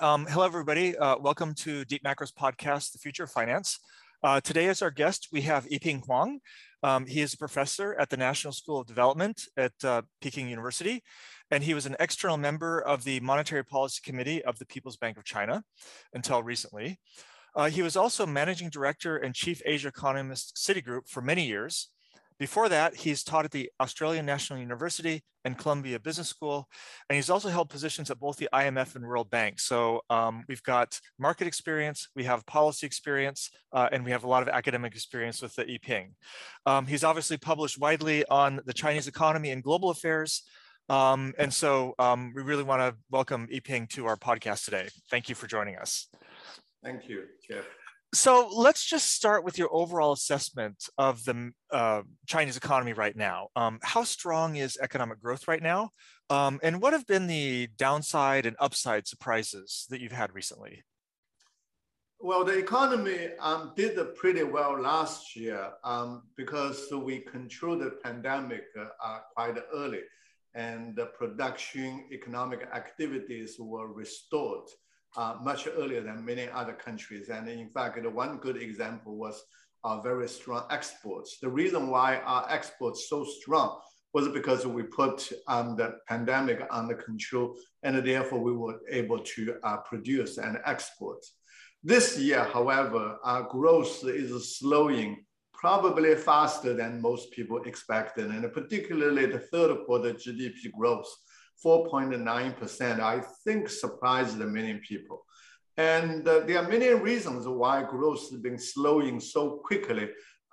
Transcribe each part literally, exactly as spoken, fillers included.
Um, hello, everybody. Uh, welcome to Deep Macro's podcast, The Future of Finance. Uh, today as our guest, we have Yiping Huang. Um, he is a professor at the National School of Development at uh, Peking University, and he was an external member of the Monetary Policy Committee of the People's Bank of China until recently. Uh, he was also managing director and chief Asia economist Citigroup for many years. Before that, he's taught at the Australian National University and Columbia Business School, and he's also held positions at both the I M F and World Bank. So um, we've got market experience, we have policy experience, uh, and we have a lot of academic experience with the Yiping. Um, he's obviously published widely on the Chinese economy and global affairs, um, and so um, we really want to welcome Yiping to our podcast today. Thank you for joining us. Thank you, Jeff. So let's just start with your overall assessment of the uh, Chinese economy right now. Um, how strong is economic growth right now? Um, and what have been the downside and upside surprises that you've had recently? Well, the economy um, did pretty well last year um, because we controlled the pandemic uh, quite early, and the production economic activities were restored Uh, much earlier than many other countries. And in fact, the one good example was our very strong exports. The reason why our exports so strong was because we put um, the pandemic under control, and therefore we were able to uh, produce and export. This year, however, our growth is slowing, probably faster than most people expected, and particularly the third quarter G D P growth, four point nine percent, I think surprised many people. And uh, there are many reasons why growth has been slowing so quickly.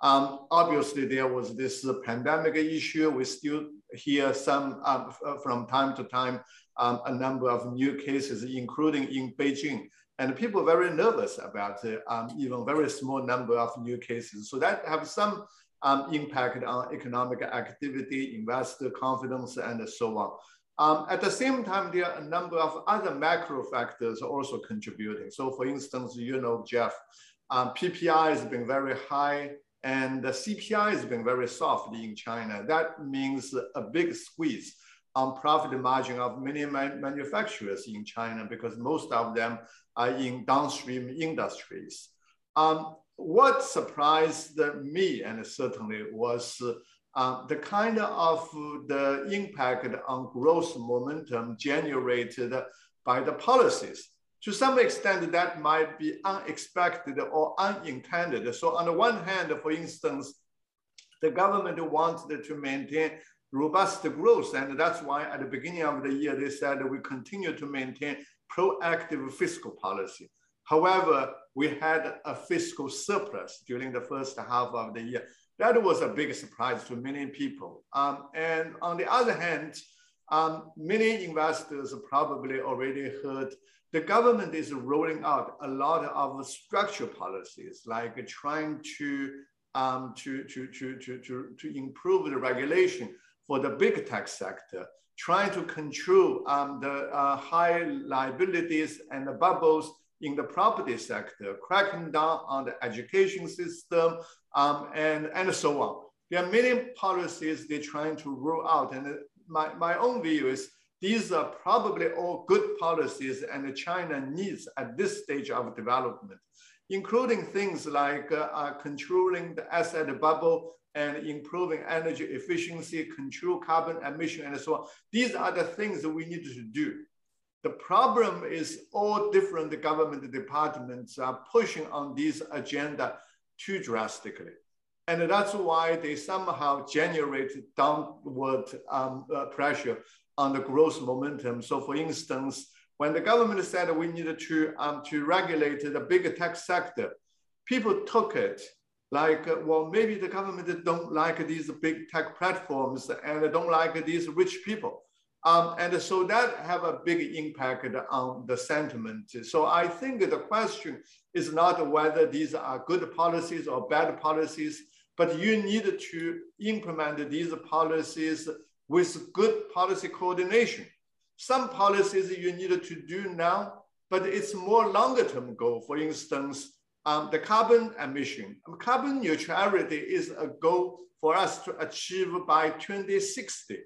Um, obviously, there was this uh, pandemic issue. We still hear some uh, from time to time, um, a number of new cases, including in Beijing. And people are very nervous about uh, um, even very small number of new cases. So that have some um, impact on economic activity, investor confidence, and so on. Um, at the same time, there are a number of other macro factors also contributing. So for instance, you know, Jeff, um, P P I has been very high and the C P I has been very soft in China. That means a big squeeze on profit margin of many ma- manufacturers in China, because most of them are in downstream industries. Um, what surprised me, and certainly was uh, Uh, the kind of the impact on growth momentum generated by the policies. To some extent, that might be unexpected or unintended. So on the one hand, for instance, the government wanted to maintain robust growth. And that's why at the beginning of the year, they said that we continue to maintain proactive fiscal policy. However, we had a fiscal surplus during the first half of the year. That was a big surprise to many people. Um, and on the other hand, um, many investors probably already heard the government is rolling out a lot of structural policies, like trying to, um, to, to, to, to, to, to improve the regulation for the big tech sector, trying to control um, the uh, high liabilities and the bubbles in the property sector, cracking down on the education system, um, and, and so on. There are many policies they're trying to roll out. And my, my own view is these are probably all good policies and China needs at this stage of development, including things like uh, uh, controlling the asset bubble and improving energy efficiency, control carbon emission, and so on. These are the things that we need to do. The problem is all different government departments are pushing on this agenda too drastically. And that's why they somehow generate downward um, uh, pressure on the growth momentum. So for instance, when the government said we needed to, um, to regulate the big tech sector, people took it like, well, maybe the government don't like these big tech platforms and they don't like these rich people. Um, and so that have a big impact on the sentiment. So I think the question is not whether these are good policies or bad policies, but you need to implement these policies with good policy coordination. Some policies you need to do now, but it's more longer term goal. For instance, um, the carbon emission. Carbon neutrality is a goal for us to achieve by twenty sixty.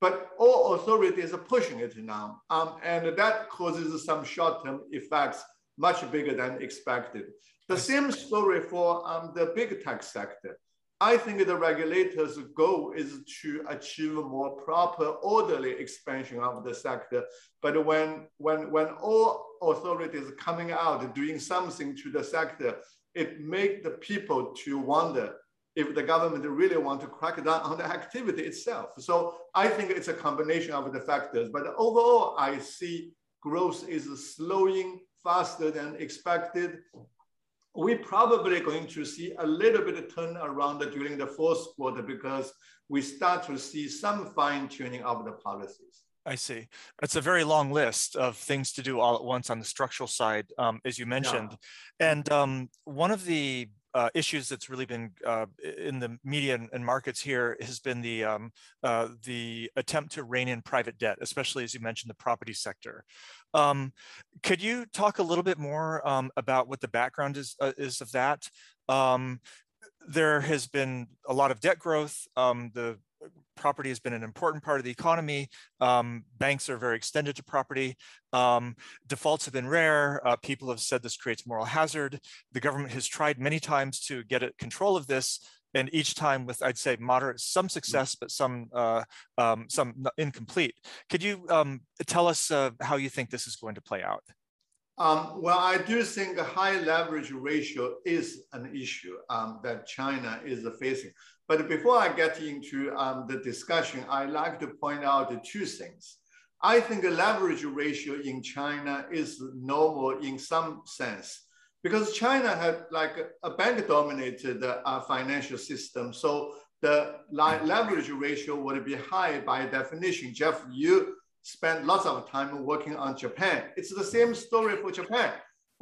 But all authorities are pushing it now. Um, and that causes some short-term effects much bigger than expected. The same story for um, the big tech sector. I think the regulators' goal is to achieve a more proper, orderly expansion of the sector. But when, when, when all authorities are coming out doing something to the sector, it makes the people to wonder if the government really want to crack down on the activity itself. So I think it's a combination of the factors. But overall, I see growth is slowing faster than expected. We're probably going to see a little bit of turnaround during the fourth quarter because we start to see some fine-tuning of the policies. I see. That's a very long list of things to do all at once on the structural side, um, as you mentioned. Yeah. And um, one of the Uh, issues that's really been uh, in the media and, and markets here has been the um, uh, the attempt to rein in private debt, especially as you mentioned the property sector. Um, could you talk a little bit more um, about what the background is uh, is of that? Um, there has been a lot of debt growth. Um, the property has been an important part of the economy. Um, banks are very extended to property. Um, defaults have been rare. Uh, people have said this creates moral hazard. The government has tried many times to get at control of this, and each time with, I'd say, moderate, some success, but some, uh, um, some incomplete. Could you um, tell us uh, how you think this is going to play out? Um, well, I do think a high leverage ratio is an issue um, that China is facing. But before I get into um, the discussion, I like to point out two things. I think the leverage ratio in China is normal in some sense, because China had like a bank-dominated uh, financial system. So the leverage ratio would be high by definition. Jeff, you spend lots of time working on Japan. It's the same story for Japan.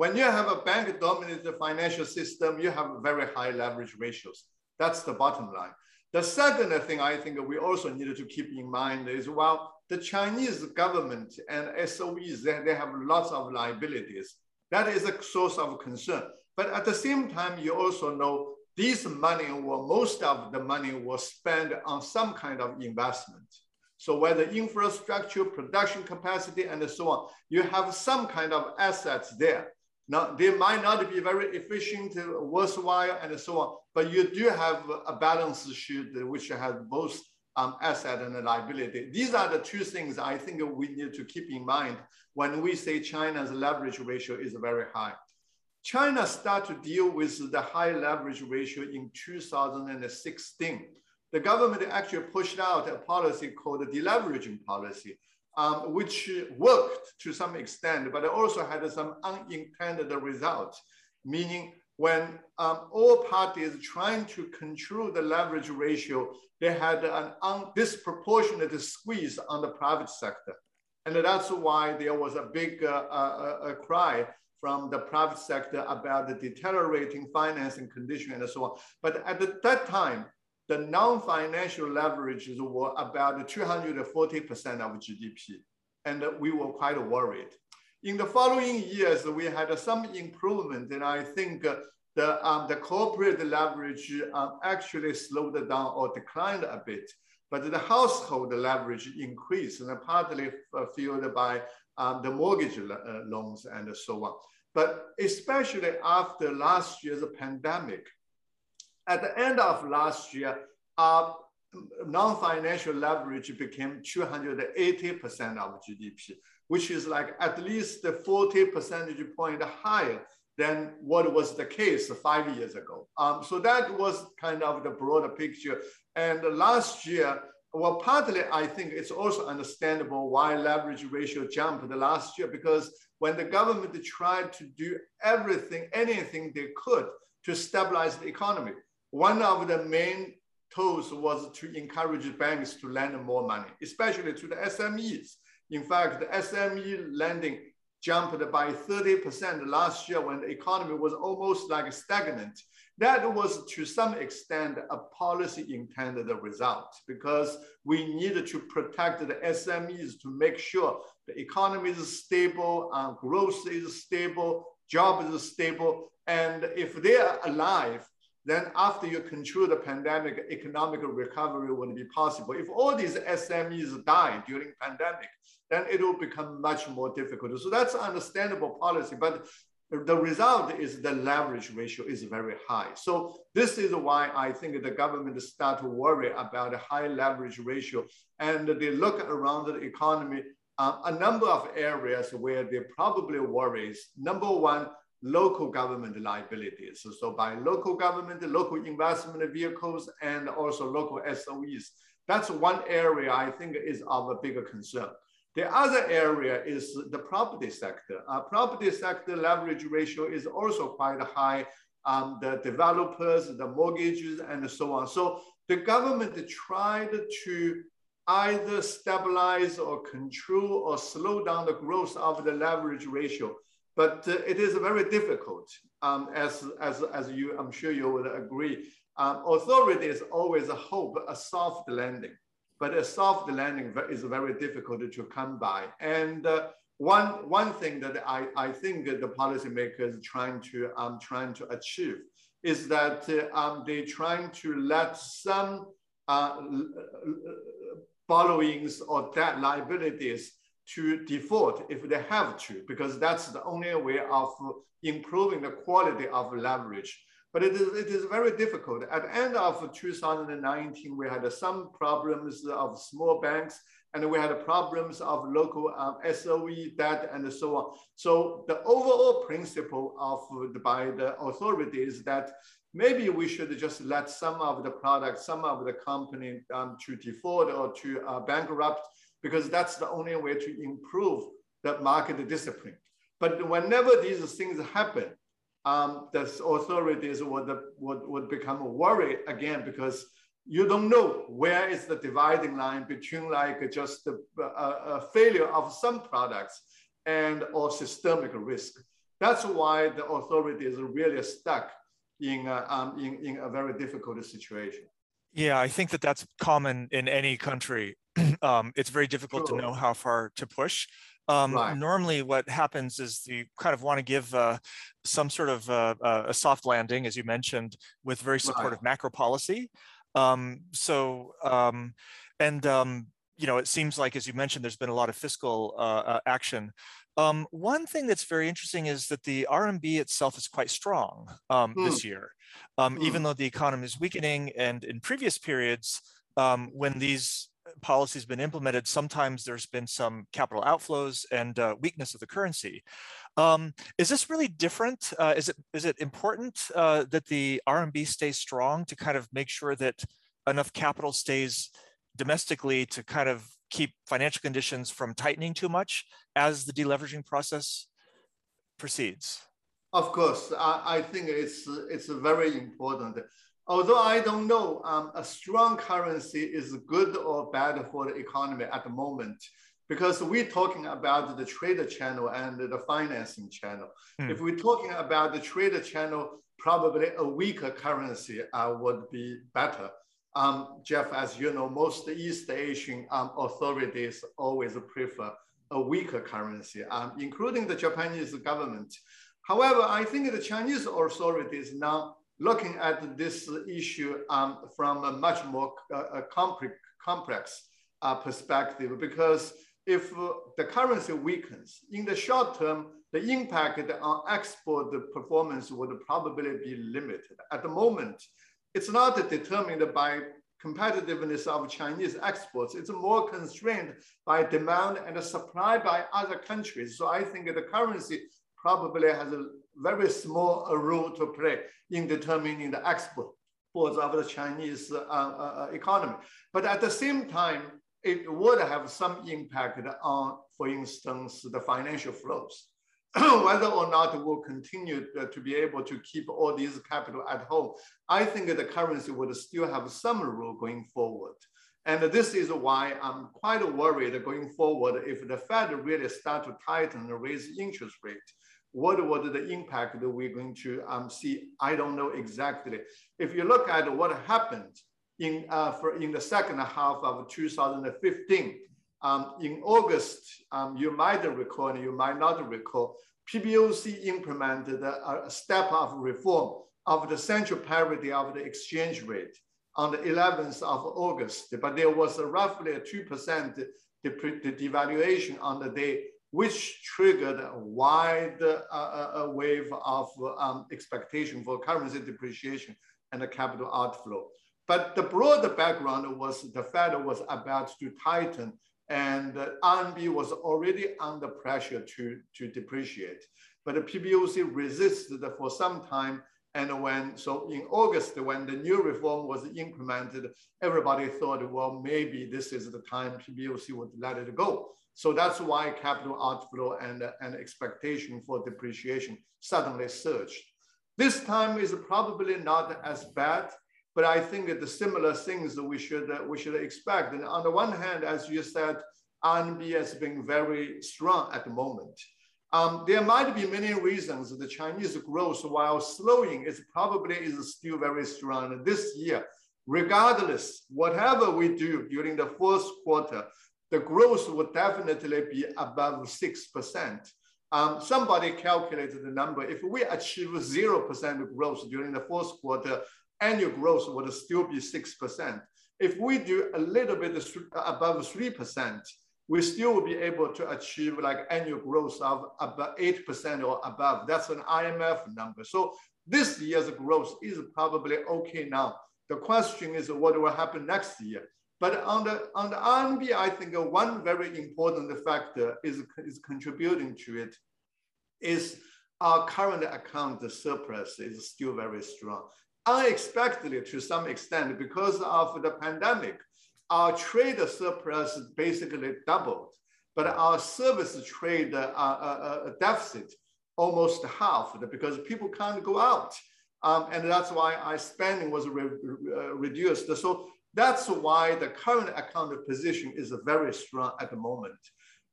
When you have a bank-dominated financial system, you have very high leverage ratios. That's the bottom line. The second thing I think we also needed to keep in mind is, well, the Chinese government and S O Es, they have lots of liabilities. That is a source of concern. But at the same time, you also know these money, or most of the money, was spent on some kind of investment. So whether infrastructure, production capacity, and so on, you have some kind of assets there. Now, they might not be very efficient, worthwhile, and so on, but you do have a balance sheet which has both um, asset and liability. These are the two things I think we need to keep in mind when we say China's leverage ratio is very high. China started to deal with the high leverage ratio in two thousand sixteen. The government actually pushed out a policy called the deleveraging policy, um, which worked to some extent, but it also had some unintended results, meaning when um, all parties trying to control the leverage ratio, they had an disproportionate squeeze on the private sector. And that's why there was a big uh, uh, uh, cry from the private sector about the deteriorating financing condition and so on. But at the, that time, the non-financial leverages were about two hundred forty percent of G D P, and we were quite worried. In the following years, we had some improvement, and I think the, um, the corporate leverage um, actually slowed down or declined a bit, but the household leverage increased, and partly fueled by um, the mortgage uh, loans and so on. But especially after last year's pandemic, at the end of last year, our non-financial leverage became two hundred eighty percent of G D P, which is like at least forty percentage point higher than what was the case five years ago. Um, so that was kind of the broader picture. And last year, well, partly I think it's also understandable why leverage ratio jumped last year, because when the government tried to do everything, anything they could to stabilize the economy, one of the main tools was to encourage banks to lend more money, especially to the S M Es. In fact, the S M E lending jumped by thirty percent last year when the economy was almost like stagnant. That was to some extent a policy intended result, because we needed to protect the S M Es to make sure the economy is stable, uh, growth is stable, jobs is stable. And if they are alive, then after you control the pandemic, economic recovery will be possible. If all these S M Es die during pandemic, then it will become much more difficult. So that's understandable policy, but the result is the leverage ratio is very high. So this is why I think the government start to worry about a high leverage ratio, and they look around the economy, uh, a number of areas where they probably worries. Number one, local government liabilities. So, so by local government, local investment vehicles, and also local S O Es. That's one area I think is of a bigger concern. The other area is the property sector. Our property sector leverage ratio is also quite high. Um, the developers, the mortgages, and so on. So the government tried to either stabilize or control or slow down the growth of the leverage ratio. But uh, it is very difficult, um, as, as, as you, I'm sure you would agree. Um, authorities always hope a soft landing, but a soft landing is very difficult to come by. And uh, one, one thing that I, I think that the policymakers trying to, um, trying to achieve is that uh, um, they're trying to let some uh, borrowings or debt liabilities to default if they have to, because that's the only way of improving the quality of leverage. But it is, it is very difficult. At the end of two thousand nineteen, we had some problems of small banks, and we had problems of local um, S O E debt, and so on. So the overall principle of the, by the authorities that maybe we should just let some of the products, some of the company um, to default or to uh, bankrupt, because that's the only way to improve the market discipline. But whenever these things happen, um, the authorities would, would, would become worried again, because you don't know where is the dividing line between like just a, a failure of some products and or systemic risk. That's why the authorities are really stuck in a, um, in, in a very difficult situation. Yeah, I think that that's common in any country. Um, it's very difficult sure. to know how far to push. Um, right. Normally what happens is you kind of want to give uh, some sort of uh, uh, a soft landing, as you mentioned, with very supportive right. macro policy. Um, so, um, and, um, you know, it seems like, as you mentioned, there's been a lot of fiscal uh, uh, action. Um, one thing that's very interesting is that the R M B itself is quite strong um, mm. this year, um, mm. even though the economy is weakening. And in previous periods, um, when these policy has been implemented, sometimes there's been some capital outflows and uh, weakness of the currency. Um, is this really different? Uh, is it is it important uh, that the R M B stays strong to kind of make sure that enough capital stays domestically to kind of keep financial conditions from tightening too much as the deleveraging process proceeds? Of course, I, I think it's it's very important. Although I don't know, um, a strong currency is good or bad for the economy at the moment, because we're talking about the trader channel and the financing channel. Mm. If we're talking about the trader channel, probably a weaker currency uh, would be better. Um, Jeff, as you know, most East Asian um, authorities always prefer a weaker currency, um, including the Japanese government. However, I think the Chinese authorities now looking at this issue um, from a much more uh, complex, complex uh, perspective, because if uh, the currency weakens, in the short term, the impact on export performance would probably be limited. At the moment, it's not determined by competitiveness of Chinese exports. It's more constrained by demand and supply by other countries. So I think the currency probably has a very small role to play in determining the exports of the Chinese uh, uh, economy. But at the same time, it would have some impact on, for instance, the financial flows, whether or not we'll continue to be able to keep all these capital at home. I think the currency would still have some role going forward. And this is why I'm quite worried going forward, if the Fed really start to tighten and raise interest rate, what was the impact that we're going to um, see? I don't know exactly. If you look at what happened in, uh, for in the second half of two thousand fifteen, um, in August, um, you might recall and you might not recall, P B O C implemented a, a step of reform of the central parity of the exchange rate on the eleventh of August, but there was a roughly a two percent devaluation on the day, which triggered a wide uh, a wave of um, expectation for currency depreciation and a capital outflow. But the broader background was the Fed was about to tighten and the R M B was already under pressure to, to depreciate. But the P B O C resisted for some time. And when, so in August, when the new reform was implemented, everybody thought, well, maybe this is the time P B O C would let it go. So that's why capital outflow and, and expectation for depreciation suddenly surged. This time is probably not as bad, but I think that the similar things that we should, uh, we should expect. And on the one hand, as you said, R M B has been very strong at the moment. Um, there might be many reasons the Chinese growth, while slowing, is probably is still very strong. And this year, regardless, whatever we do during the first quarter, the growth will definitely be above six percent. Um, somebody calculated the number. If we achieve zero percent growth during the first quarter, annual growth would still be six percent. If we do a little bit above three percent, we still will be able to achieve like annual growth of about eight percent or above. That's an I M F number. So this year's growth is probably okay now. The question is what will happen next year? But on the, on the R M B, I think one very important factor is, is contributing to it is our current account surplus is still very strong. Unexpectedly, to some extent, because of the pandemic, our trade surplus basically doubled, but our service trade uh, uh, uh, deficit almost halved because people can't go out. Um, and that's why our spending was re uh, reduced. So that's why the current account position is very strong at the moment.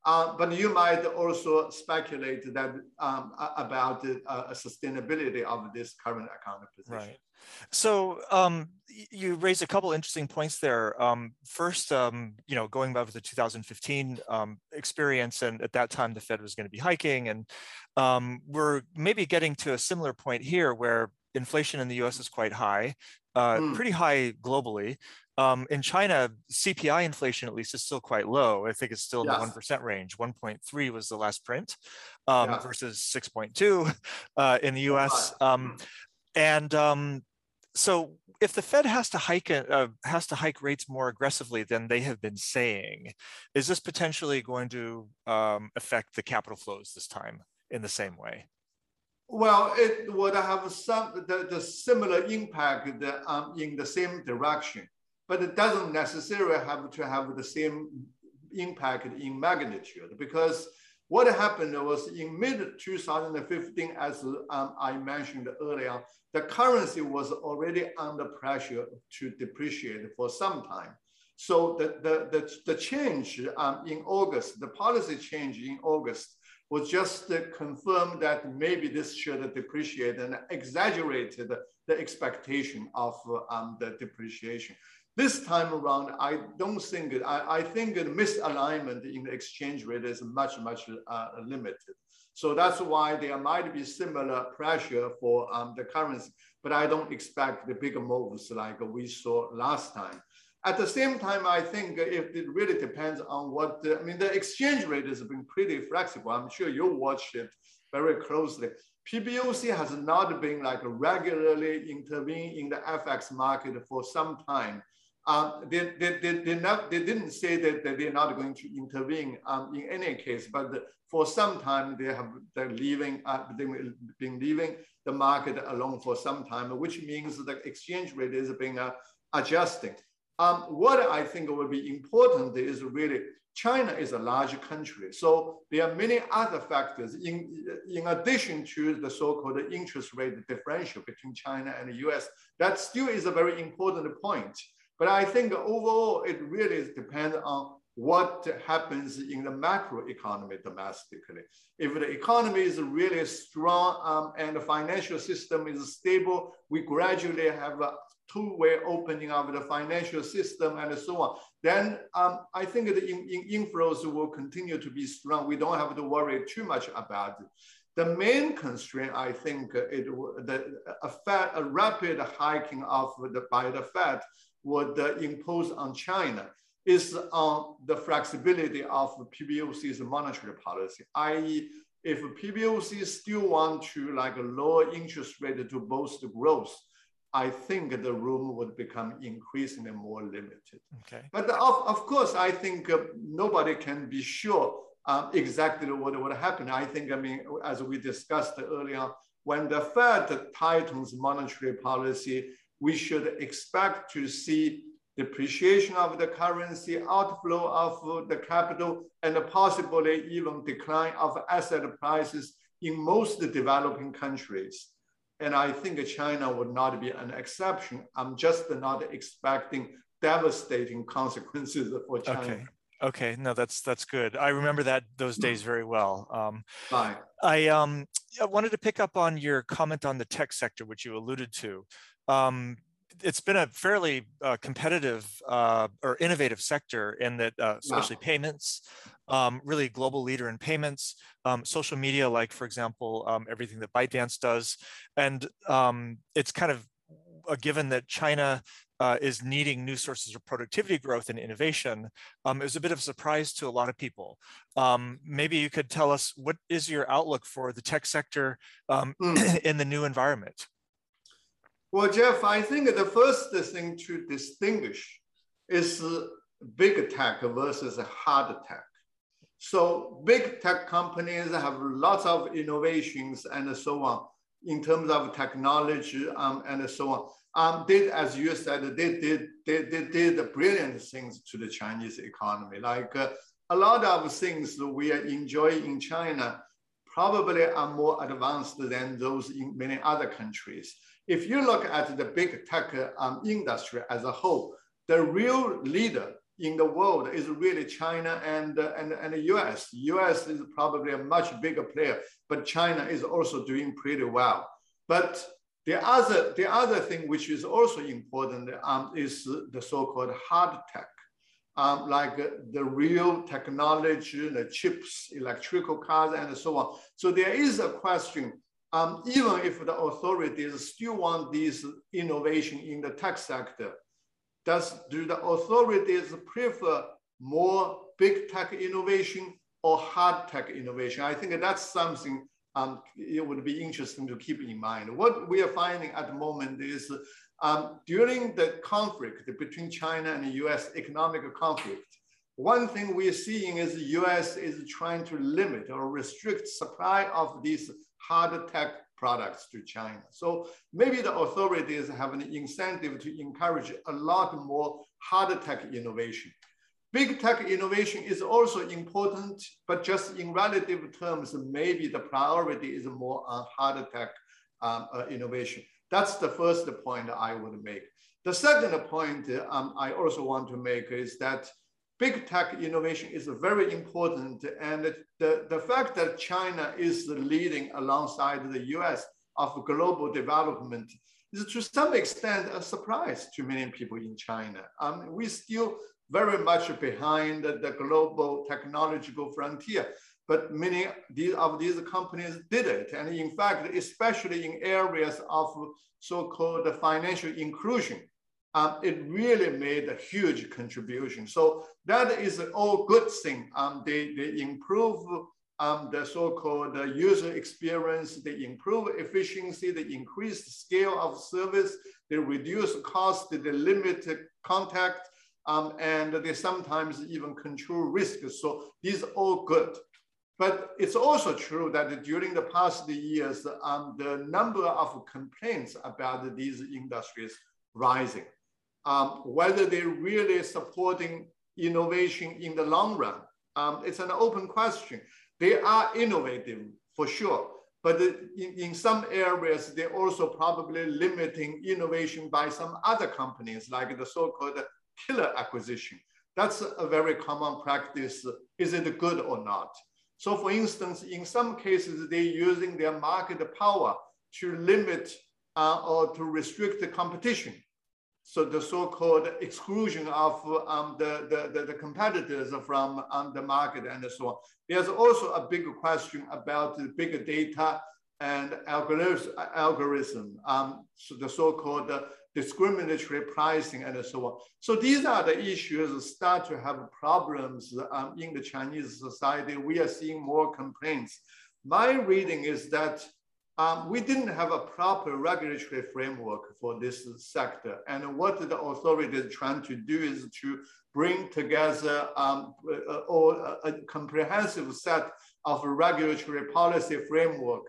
Uh, but you might also speculate that um, about the uh, sustainability of this current account position. Right. So um, you raised a couple interesting points there. Um, first, um, you know, going back to the two thousand fifteen um, experience, and at that time the Fed was going to be hiking, and um, we're maybe getting to a similar point here where inflation in the U S is quite high, uh, mm. pretty high globally. Um, in China, C P I inflation at least is still quite low. I think it's still yes. in the one percent range. one point three was the last print um, yeah. versus six point two uh, in the U S. Um, and um, so if the Fed has to hike uh, has to hike rates more aggressively than they have been saying, is this potentially going to um, affect the capital flows this time in the same way? Well, it would have some the, the similar impact the, um, in the same direction, but it doesn't necessarily have to have the same impact in magnitude, because what happened was in mid two thousand fifteen, as um, I mentioned earlier, the currency was already under pressure to depreciate for some time. So the, the, the, the change um, in August, the policy change in August, was just to confirm that maybe this should depreciate and exaggerated the expectation of um, the depreciation. This time around, I don't think, I, I think the misalignment in the exchange rate is much, much uh, limited. So that's why there might be similar pressure for um, the currency, but I don't expect the bigger moves like we saw last time. At the same time, I think if it really depends on what, the, I mean, the exchange rate has been pretty flexible. I'm sure you watched it very closely. P B O C has not been like regularly intervening in the F X market for some time. Um, they, they, they, they, not, they didn't say that, that they're not going to intervene um, in any case, but for some time they have they're leaving, uh, they've been leaving the market alone for some time, which means the exchange rate is being uh, adjusting. Um, what I think will be important is really, China is a large country. So there are many other factors in, in addition to the so-called interest rate differential between China and the U S. That still is a very important point. But I think overall, it really depends on what happens in the macro economy domestically. If the economy is really strong um, and the financial system is stable, we gradually have a two-way opening of the financial system and so on. Then um, I think the in, in inflows will continue to be strong. We don't have to worry too much about it. The main constraint, I think, it the a, Fed, a rapid hiking of the, by the Fed would impose on China is on the flexibility of P B O C's monetary policy, that is, if P B O C still want to like lower interest rate to boost growth, I think the room would become increasingly more limited. Okay. But of, of course, I think uh, nobody can be sure um, exactly what would happen. I think, I mean, as we discussed earlier, when the Fed tightens monetary policy, we should expect to see depreciation of the currency, outflow of the capital, and possibly even decline of asset prices in most developing countries. And I think China would not be an exception. I'm just not expecting devastating consequences for China. Okay. Okay, no, that's that's good. I remember that those days very well. Um, Fine. I, um, I wanted to pick up on your comment on the tech sector, which you alluded to. Um, It's been a fairly uh, competitive uh, or innovative sector in that, uh, especially wow. payments, um, really global leader in payments, um, social media, like, for example, um, everything that ByteDance does. And um, it's kind of a given that China uh, is needing new sources of productivity growth and innovation. Um, it was a bit of a surprise to a lot of people. Um, maybe you could tell us, what is your outlook for the tech sector um, mm. in the new environment? Well, Jeff, I think the first thing to distinguish is big tech versus hard tech. So big tech companies have lots of innovations and so on in terms of technology um, and so on. Um, did, as you said, they did, they, they did brilliant things to the Chinese economy. Like uh, a lot of things that we enjoy in China probably are more advanced than those in many other countries. If you look at the big tech um, industry as a whole, the real leader in the world is really China and, uh, and, and the U S. U S is probably a much bigger player, but China is also doing pretty well. But the other, the other thing which is also important um, is the so-called hard tech, um, like the real technology, the chips, electrical cars, and so on. So there is a question. Um, even if the authorities still want this innovation in the tech sector, does, do the authorities prefer more big tech innovation or hard tech innovation? I think that's something um, it would be interesting to keep in mind. What we are finding at the moment is um, during the conflict between China and the U S economic conflict, one thing we're seeing is the U S is trying to limit or restrict supply of these hard tech products to China. So maybe the authorities have an incentive to encourage a lot more hard tech innovation. Big tech innovation is also important, but just in relative terms, maybe the priority is more on hard tech um, uh, innovation. That's the first point I would make. The second point um, I also want to make is that big tech innovation is very important, and the, the fact that China is leading alongside the U S of global development is to some extent a surprise to many people in China. Um, we're still very much behind the global technological frontier, but many of these companies did it. And in fact, especially in areas of so-called financial inclusion, Um, it really made a huge contribution. So that is an all good thing. Um, they, they improve um, the so-called user experience, they improve efficiency, they increase the scale of service, they reduce cost, they limit contact, um, and they sometimes even control risk. So these are all good. But it's also true that during the past years, um, the number of complaints about these industries rising. Um, whether they're really supporting innovation in the long run, um, it's an open question. They are innovative for sure, but in, in some areas, they're also probably limiting innovation by some other companies, like the so-called killer acquisition. That's a very common practice. Is it good or not? So for instance, in some cases, they're using their market power to limit uh, or to restrict the competition. so the so-called exclusion of um, the, the, the, the competitors from um, the market and so on. There's also a big question about the big data and algorithm, um, so the so-called discriminatory pricing and so on. So these are the issues that start to have problems um, in the Chinese society. We are seeing more complaints. My reading is that Um, we didn't have a proper regulatory framework for this sector. And what the authorities are trying to do is to bring together um, a, a, a comprehensive set of regulatory policy framework.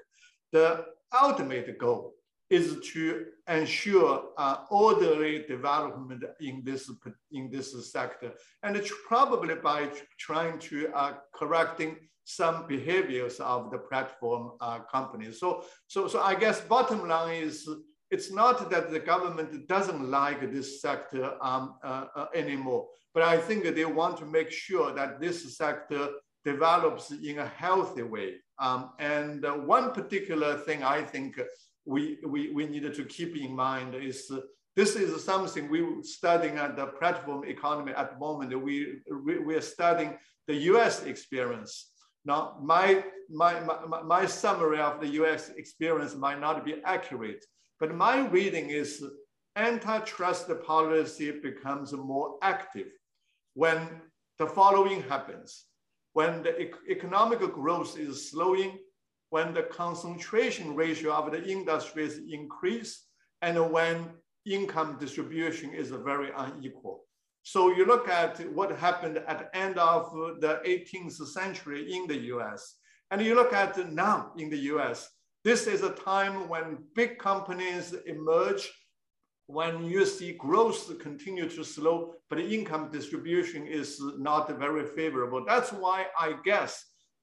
The ultimate goal is to ensure uh, orderly development in this, in this sector. And it's probably by trying to uh, correcting some behaviors of the platform uh, companies. So, so, so I guess bottom line is, it's not that the government doesn't like this sector um, uh, uh, anymore, but I think they want to make sure that this sector develops in a healthy way. Um, and uh, one particular thing I think we, we, we needed to keep in mind is uh, this is something we were studying at the platform economy at the moment. We, we, we are studying the U S experience. Now, my, my, my, my summary of the U S experience might not be accurate, but my reading is antitrust policy becomes more active when the following happens. When the e economic growth is slowing, when the concentration ratio of the industries increase, and when income distribution is very unequal. So you look at what happened at the end of the eighteenth century in the U S, and you look at now in the U S, this is a time when big companies emerge, when you see growth continue to slow, but the income distribution is not very favorable. That's why I guess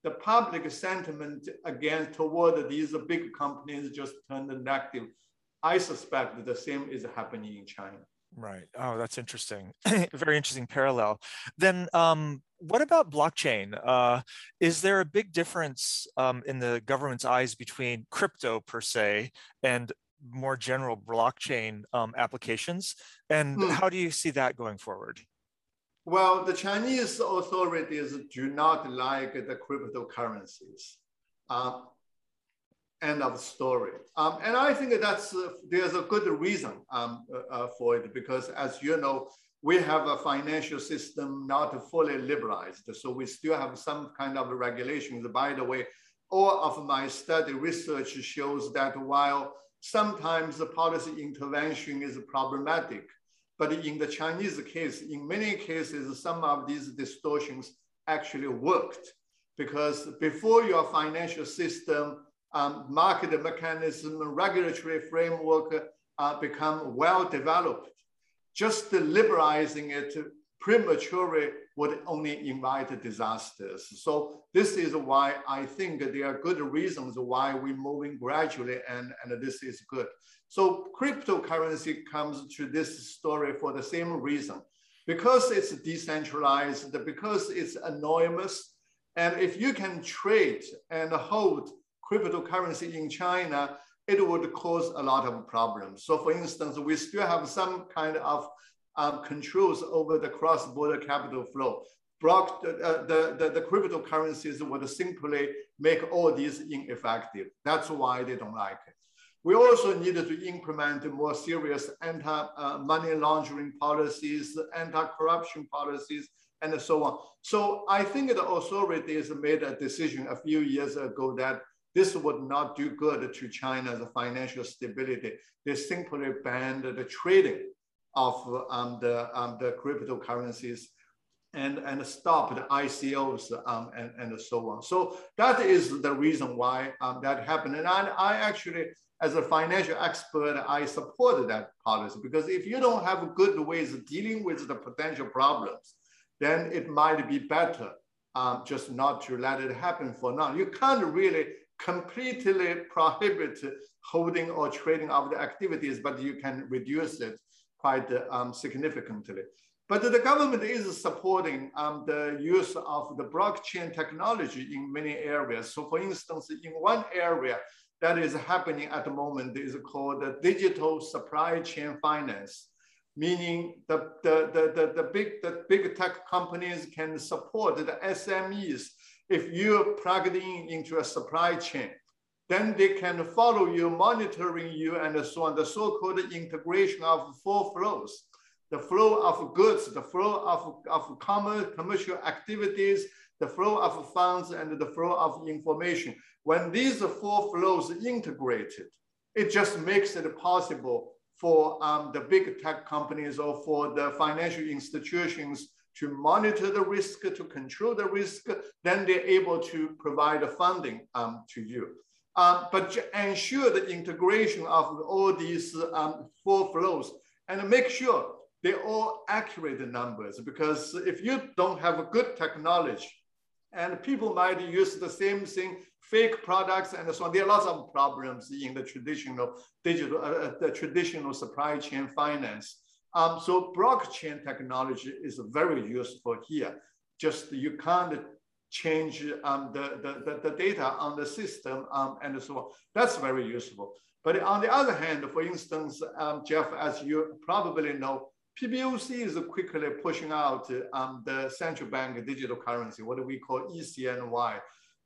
the public sentiment again toward these big companies just turned negative. I suspect the same is happening in China. Right. Oh, that's interesting. Very interesting parallel. Then um, what about blockchain? Uh, is there a big difference um, in the government's eyes between crypto per se and more general blockchain um, applications? And hmm. how do you see that going forward? Well, the Chinese authorities do not like the cryptocurrencies. Uh, End of story. Um, and I think that's uh, there's a good reason um, uh, for it, because as you know, we have a financial system not fully liberalized. So we still have some kind of regulations. By the way, all of my study research shows that while sometimes the policy intervention is problematic, but in the Chinese case, in many cases, some of these distortions actually worked, because before your financial system, Um, market mechanism, regulatory framework uh, become well developed. Just liberalizing it prematurely would only invite disasters. So this is why I think there are good reasons why we're moving gradually, and, and this is good. So cryptocurrency comes to this story for the same reason, because it's decentralized, because it's anonymous. And if you can trade and hold cryptocurrency in China, it would cause a lot of problems. So for instance, we still have some kind of um, controls over the cross-border capital flow. Block, uh, the, the, the cryptocurrencies would simply make all these ineffective. That's why they don't like it. We also needed to implement more serious anti-money laundering policies, anti-corruption policies, and so on. So I think the authorities made a decision a few years ago that this would not do good to China's financial stability. They simply banned the trading of um, the, um, the cryptocurrencies and, and stopped I C Os um, and, and so on. So that is the reason why um, that happened. And I, I actually, as a financial expert, I supported that policy, because if you don't have good ways of dealing with the potential problems, then it might be better um, just not to let it happen for now. You can't really completely prohibit holding or trading of the activities, but you can reduce it quite um, significantly. But the government is supporting um, the use of the blockchain technology in many areas. So for instance, in one area that is happening at the moment is called the digital supply chain finance. meaning the, the, the, the, the, big, the big tech companies can support the S M Es. If you're plugged in into a supply chain, then they can follow you, monitoring you, and so on. The so-called integration of four flows, the flow of goods, the flow of, of commerce, commercial activities, the flow of funds, and the flow of information. When these four flows are integrated, it just makes it possible for um, the big tech companies or for the financial institutions to monitor the risk, to control the risk, then they're able to provide funding um, to you. Um, but to ensure the integration of all these um, four flows and make sure they're all accurate numbers, because if you don't have a good technology and people might use the same thing, fake products and so on, there are lots of problems in the traditional digital, uh, the traditional supply chain finance. Um, so blockchain technology is very useful here. Just you can't change um, the, the, the data on the system um, and so on. That's very useful. But on the other hand, for instance, um, Jeff, as you probably know, P B O C is quickly pushing out um, the central bank digital currency, what we call E C N Y.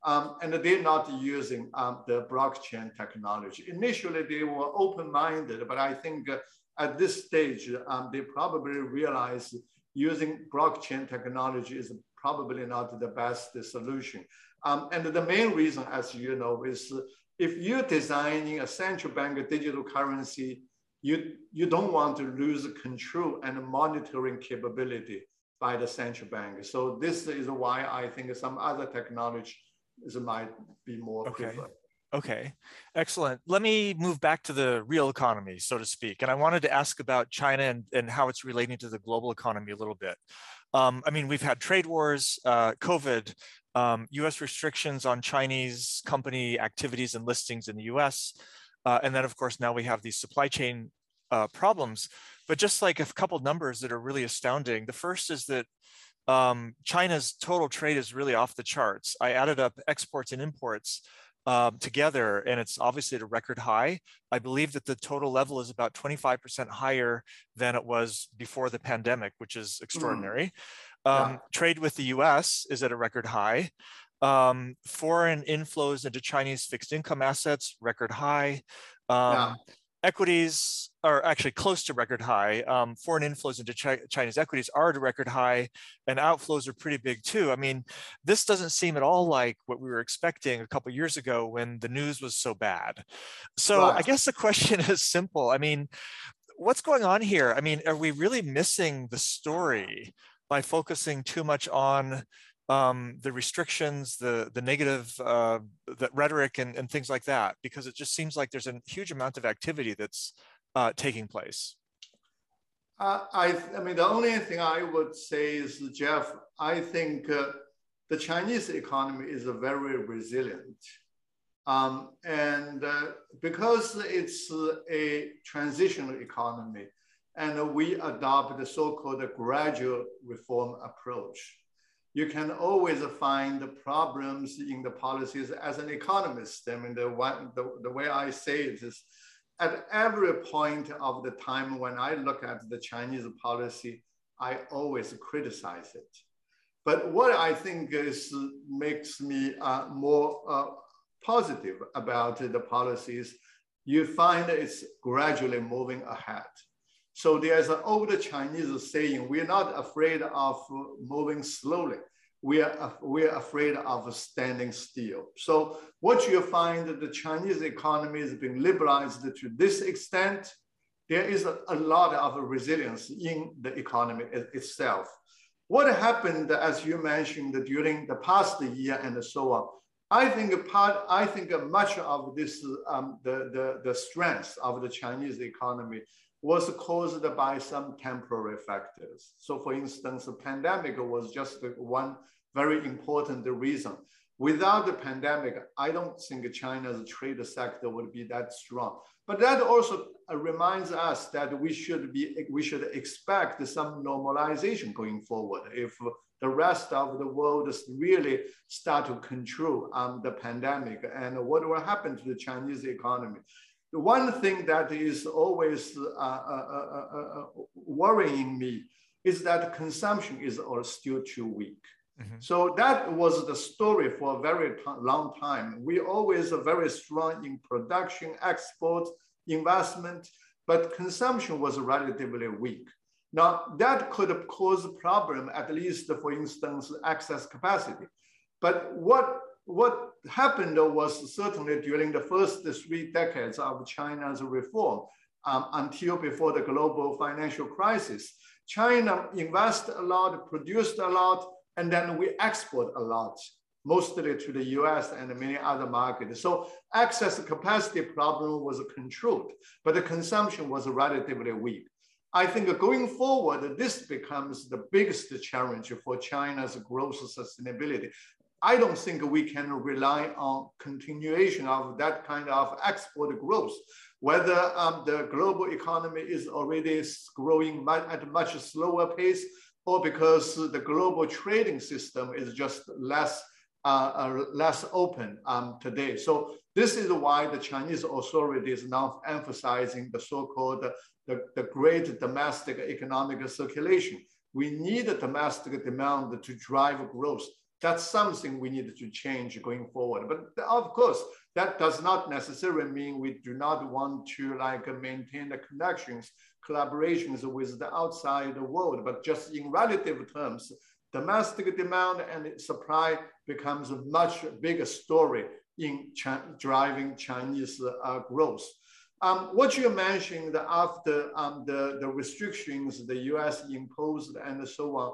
Um, and they're not using um, the blockchain technology. Initially, they were open-minded, but I think uh, at this stage, um, they probably realize using blockchain technology is probably not the best solution. Um, and the main reason, as you know, is if you're designing a central bank digital currency, you, you don't want to lose control and monitoring capability by the central bank. So this is why I think some other technology is, might be more okay. preferred. Okay, excellent. Let me move back to the real economy, so to speak. And I wanted to ask about China and, and how it's relating to the global economy a little bit. Um, I mean, we've had trade wars, uh, COVID, um, U S restrictions on Chinese company activities and listings in the U S. Uh, and then, of course, now we have these supply chain uh, problems. But just like a couple numbers that are really astounding. The first is that um, China's total trade is really off the charts. I added up exports and imports Um, together, and it's obviously at a record high. I believe that the total level is about twenty-five percent higher than it was before the pandemic, which is extraordinary. Mm. Um, yeah. Trade with the U S is at a record high. Um, foreign inflows into Chinese fixed income assets, record high. Um, yeah. Equities are actually close to record high. Um, foreign inflows into chi Chinese equities are at a record high, and outflows are pretty big too. I mean, this doesn't seem at all like what we were expecting a couple of years ago when the news was so bad. So wow. I guess the question is simple. I mean, what's going on here? I mean, are we really missing the story by focusing too much on um, the restrictions, the, the negative uh, the rhetoric and, and things like that? Because it just seems like there's a huge amount of activity that's Uh, taking place? Uh, I, I mean, the only thing I would say is, Jeff, I think uh, the Chinese economy is very resilient. Um, and uh, because it's a transitional economy, and we adopt the so-called gradual reform approach, you can always find the problems in the policies as an economist. I mean, the, one, the, the way I say it is, at every point of the time when I look at the Chinese policy, I always criticize it. But what I think is, makes me uh, more uh, positive about the policies, you find it's gradually moving ahead. So there's an old Chinese saying, we're not afraid of moving slowly. We are, we are afraid of standing still. So what you find that the Chinese economy has been liberalized to this extent, there is a, a lot of resilience in the economy itself. What happened, as you mentioned, during the past year and so on, I think part, I think much of this, um, the, the, the strength of the Chinese economy was caused by some temporary factors. So for instance, the pandemic was just one very important reason. Without the pandemic, I don't think China's trade sector would be that strong. But that also reminds us that we should, be, we should expect some normalization going forward if the rest of the world really start to control um, the pandemic and what will happen to the Chinese economy. The one thing that is always uh, uh, uh, uh, worrying me is that consumption is still too weak. Mm-hmm. So that was the story for a very long time. We always are very strong in production, export, investment, but consumption was relatively weak. Now that could cause a problem, at least for instance, excess capacity. But what, what happened was certainly during the first three decades of China's reform, um, until before the global financial crisis, China invested a lot, produced a lot, and then we export a lot, mostly to the U S and many other markets. So excess capacity problem was controlled, but the consumption was relatively weak. I think going forward, this becomes the biggest challenge for China's growth sustainability. I don't think we can rely on continuation of that kind of export growth, whether um, the global economy is already growing at a much slower pace, or because the global trading system is just less, uh, uh, less open um, today. So this is why the Chinese authorities now emphasizing the so-called the, the great domestic economic circulation. We need a domestic demand to drive growth. That's something we need to change going forward. But of course, that does not necessarily mean we do not want to like maintain the connections, collaborations with the outside world, but just in relative terms, domestic demand and supply becomes a much bigger story in ch driving Chinese uh, growth. Um, what you mentioned after um, the, the restrictions the U S imposed and so on,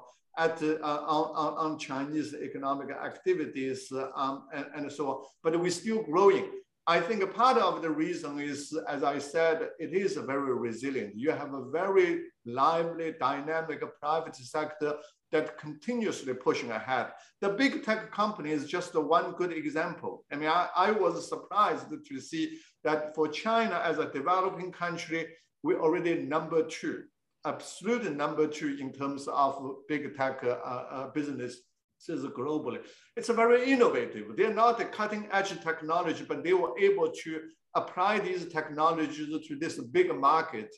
At, uh, on, on Chinese economic activities uh, um, and, and so on, but we're still growing. I think a part of the reason is, as I said, it is very resilient. You have a very lively, dynamic private sector that continuously pushing ahead. The big tech company is just one good example. I mean, I, I was surprised to see that for China as a developing country, we're already number two. Absolute number two in terms of big tech uh, uh, businesses globally. It's a very innovative. They're not a cutting edge technology, but they were able to apply these technologies to this big market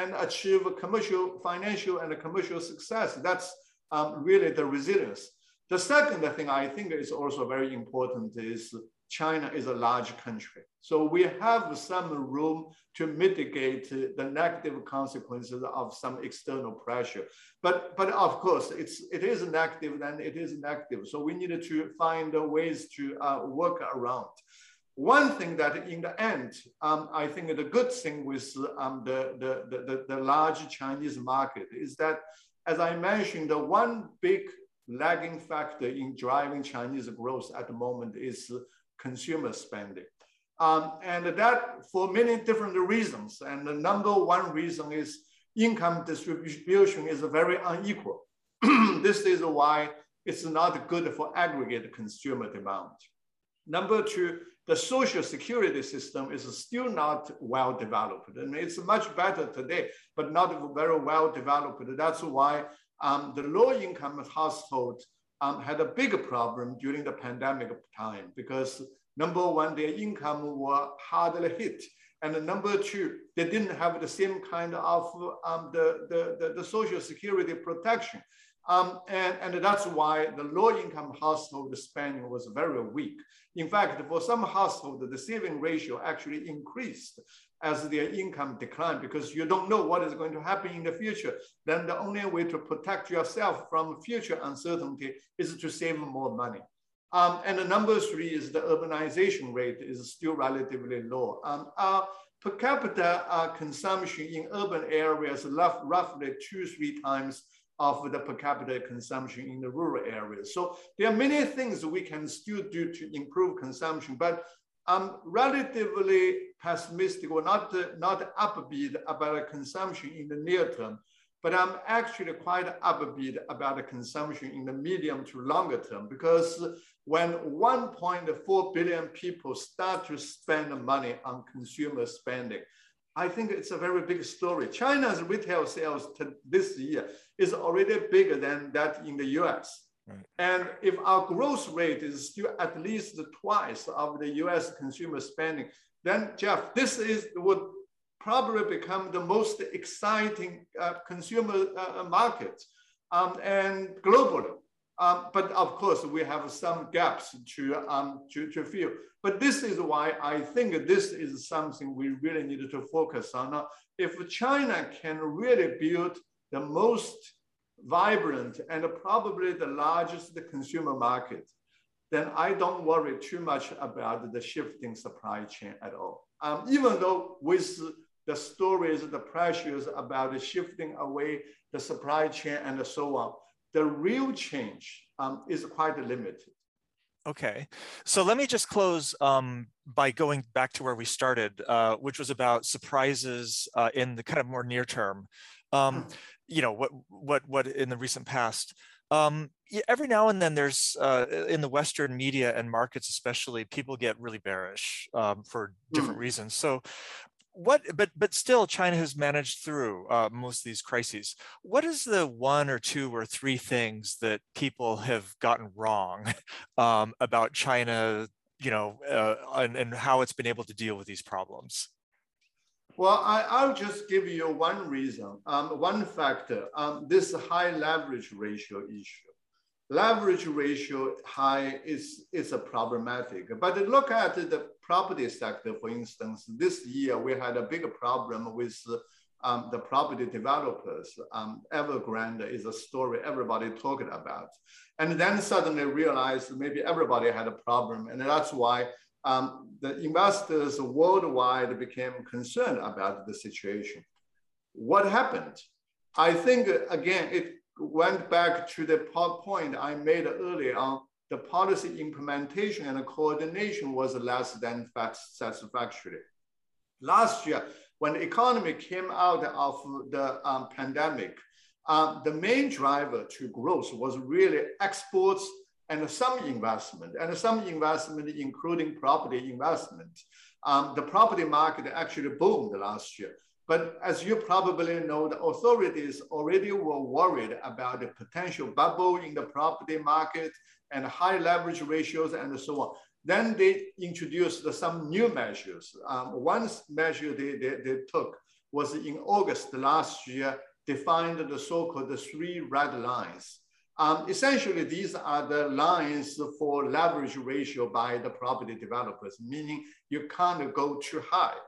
and achieve commercial, financial and commercial success. That's um, really the resilience. The second thing I think is also very important is China is a large country. So we have some room to mitigate the negative consequences of some external pressure. But, but of course, it's, it is negative and it is negative. So we needed to find ways to uh, work around. One thing that in the end, um, I think the good thing with um, the, the, the, the large Chinese market is that, as I mentioned, the one big lagging factor in driving Chinese growth at the moment is consumer spending. Um, and that for many different reasons. And the number one reason is income distribution is very unequal. This is why it's not good for aggregate consumer demand. Number two, the social security system is still not well developed. And it's much better today, but not very well developed. That's why um, the low income household Um, had a big problem during the pandemic time because number one, their income were hardly hit. And number two, they didn't have the same kind of um, the, the, the, the social security protection. Um, and, and that's why the low income household spending was very weak. In fact, for some households, the saving ratio actually increased as their income declined because you don't know what is going to happen in the future. Then the only way to protect yourself from future uncertainty is to save more money. Um, and the number three is the urbanization rate is still relatively low. Um, our per capita uh, consumption in urban areas left roughly two, three times of the per capita consumption in the rural areas. So there are many things we can still do to improve consumption, but I'm relatively pessimistic or not, uh, not upbeat about consumption in the near term, but I'm actually quite upbeat about the consumption in the medium to longer term, because when one point four billion people start to spend money on consumer spending, I think it's a very big story. China's retail sales this year is already bigger than that in the U S. Right. And if our growth rate is still at least twice of the U S consumer spending, then Jeff, this is would probably become the most exciting uh, consumer uh, market um, and globally. Um, but of course, we have some gaps to, um, to, to fill. But this is why I think this is something we really need to focus on. Now, if China can really build the most vibrant and probably the largest consumer market, then I don't worry too much about the shifting supply chain at all. Um, even though with the stories, the pressures about shifting away the supply chain and so on, the real change um, is quite limited. Okay, so let me just close um, by going back to where we started, uh, which was about surprises uh, in the kind of more near term. Um, you know, what what what in the recent past. Um, every now and then there's, uh, in the Western media and markets especially, people get really bearish um, for different mm. reasons. So what, but, but still China has managed through uh, most of these crises. What is the one or two or three things that people have gotten wrong um, about China, you know, uh, and, and how it's been able to deal with these problems? Well, I, I'll just give you one reason, um, one factor, um, this high leverage ratio issue. Leverage ratio high is, is a problematic, but look at the property sector, for instance. This year, we had a big problem with um, the property developers. Um, Evergrande is a story everybody talking about. And then suddenly realized maybe everybody had a problem, and that's why Um, the investors worldwide became concerned about the situation. What happened? I think, again, it went back to the point I made earlier on. The policy implementation and coordination was less than satisfactory. Last year, when the economy came out of the um, pandemic, uh, the main driver to growth was really exports and some investment, and some investment including property investment. Um, the property market actually boomed last year. But as you probably know, the authorities already were worried about the potential bubble in the property market and high leverage ratios and so on. Then they introduced some new measures. Um, one measure they, they, they took was in August last year, defined the so-called three red lines. Um, essentially, these are the lines for leverage ratio by the property developers, meaning you can't go too high.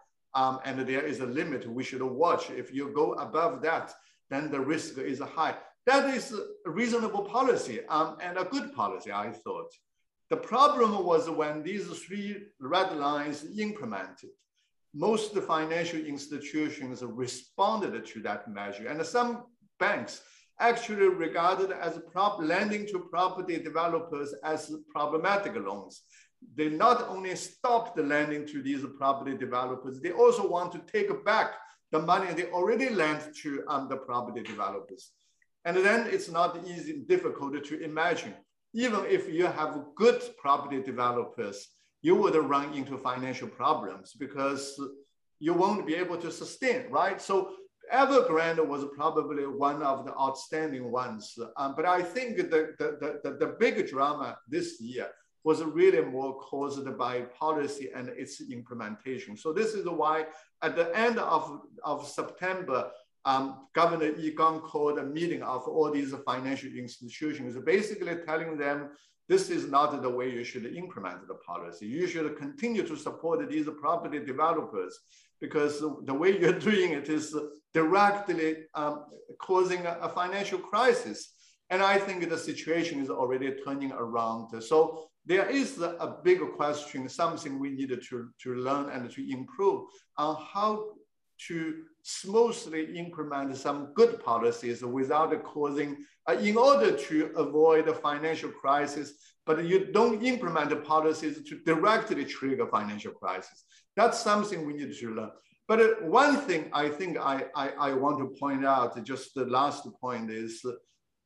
Um, and there is a limit we should watch. If you go above that, then the risk is high. That is a reasonable policy um, and a good policy, I thought. The problem was when these three red lines implemented, most financial institutions responded to that measure, and some banks actually regarded as prop lending to property developers as problematic loans. They not only stopped the lending to these property developers, they also want to take back the money they already lent to um, the property developers. And then it's not easy, difficult to imagine. Even if you have good property developers, you would run into financial problems because you won't be able to sustain, right? So Evergrande was probably one of the outstanding ones. Um, but I think the, the, the, the big drama this year was really more caused by policy and its implementation. So this is why at the end of, of September, um, Governor Yi Gang called a meeting of all these financial institutions, basically telling them, this is not the way you should implement the policy. You should continue to support these property developers because the way you're doing it is directly um, causing a financial crisis. And I think the situation is already turning around. So there is a big question, something we needed to, to learn and to improve on how to smoothly implement some good policies without causing, uh, in order to avoid a financial crisis, but you don't implement the policies to directly trigger financial crisis. That's something we need to learn. But uh, one thing I think I, I, I want to point out, just the last point is, uh,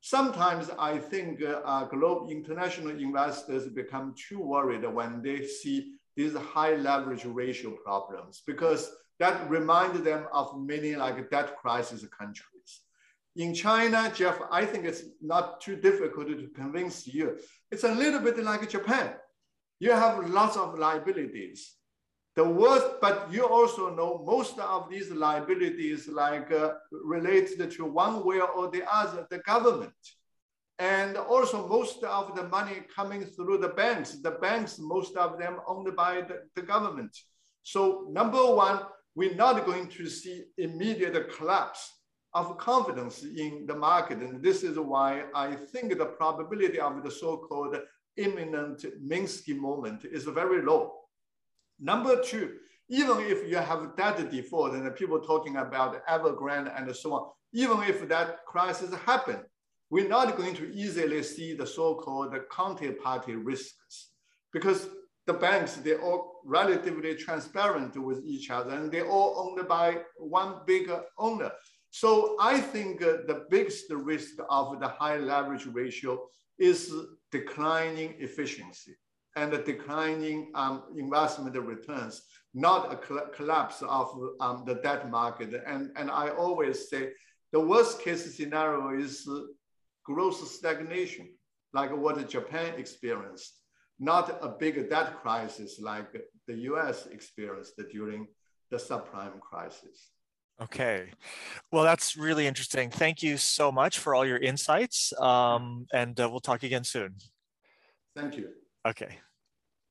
sometimes I think uh, uh, global international investors become too worried when they see these high leverage ratio problems because that reminded them of many like debt crisis countries. In China, Jeff, I think it's not too difficult to convince you. It's a little bit like Japan. You have lots of liabilities. The worst, but you also know most of these liabilities like uh, related to one way or the other, the government. And also most of the money coming through the banks, the banks, most of them owned by the, the government. So number one, we're not going to see immediate collapse of confidence in the market. And this is why I think the probability of the so-called imminent Minsky moment is very low. Number two, even if you have that default and people talking about Evergrande and so on, even if that crisis happened, we're not going to easily see the so-called counterparty risks because the banks, they're all relatively transparent with each other and they're all owned by one big owner. So I think the biggest risk of the high leverage ratio is declining efficiency and the declining um, investment returns, not a cl collapse of um, the debt market. And, and I always say the worst case scenario is growth stagnation, like what Japan experienced, not a big debt crisis like the U S experienced during the subprime crisis. Okay. Well, that's really interesting. Thank you so much for all your insights. Um, and uh, we'll talk again soon. Thank you. Okay.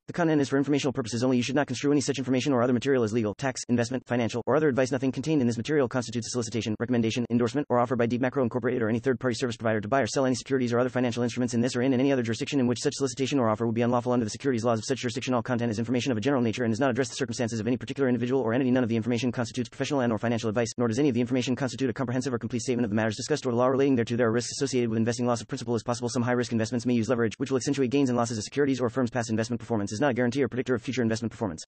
The content is for informational purposes only. You should not construe any such information or other material as legal, tax, investment, financial, or other advice. Nothing contained in this material constitutes a solicitation, recommendation, endorsement, or offer by Deep Macro Incorporated or any third-party service provider to buy or sell any securities or other financial instruments in this or in, in any other jurisdiction in which such solicitation or offer would be unlawful under the securities laws of such jurisdiction. All content is information of a general nature and does not address the circumstances of any particular individual or entity. None of the information constitutes professional and or financial advice, nor does any of the information constitute a comprehensive or complete statement of the matters discussed or the law relating thereto. There are risks associated with investing. Loss of principal is possible. Some high-risk investments may use leverage, which will accentuate gains and losses of securities or a firm's past investment performance. Is not a guarantee or predictor of future investment performance.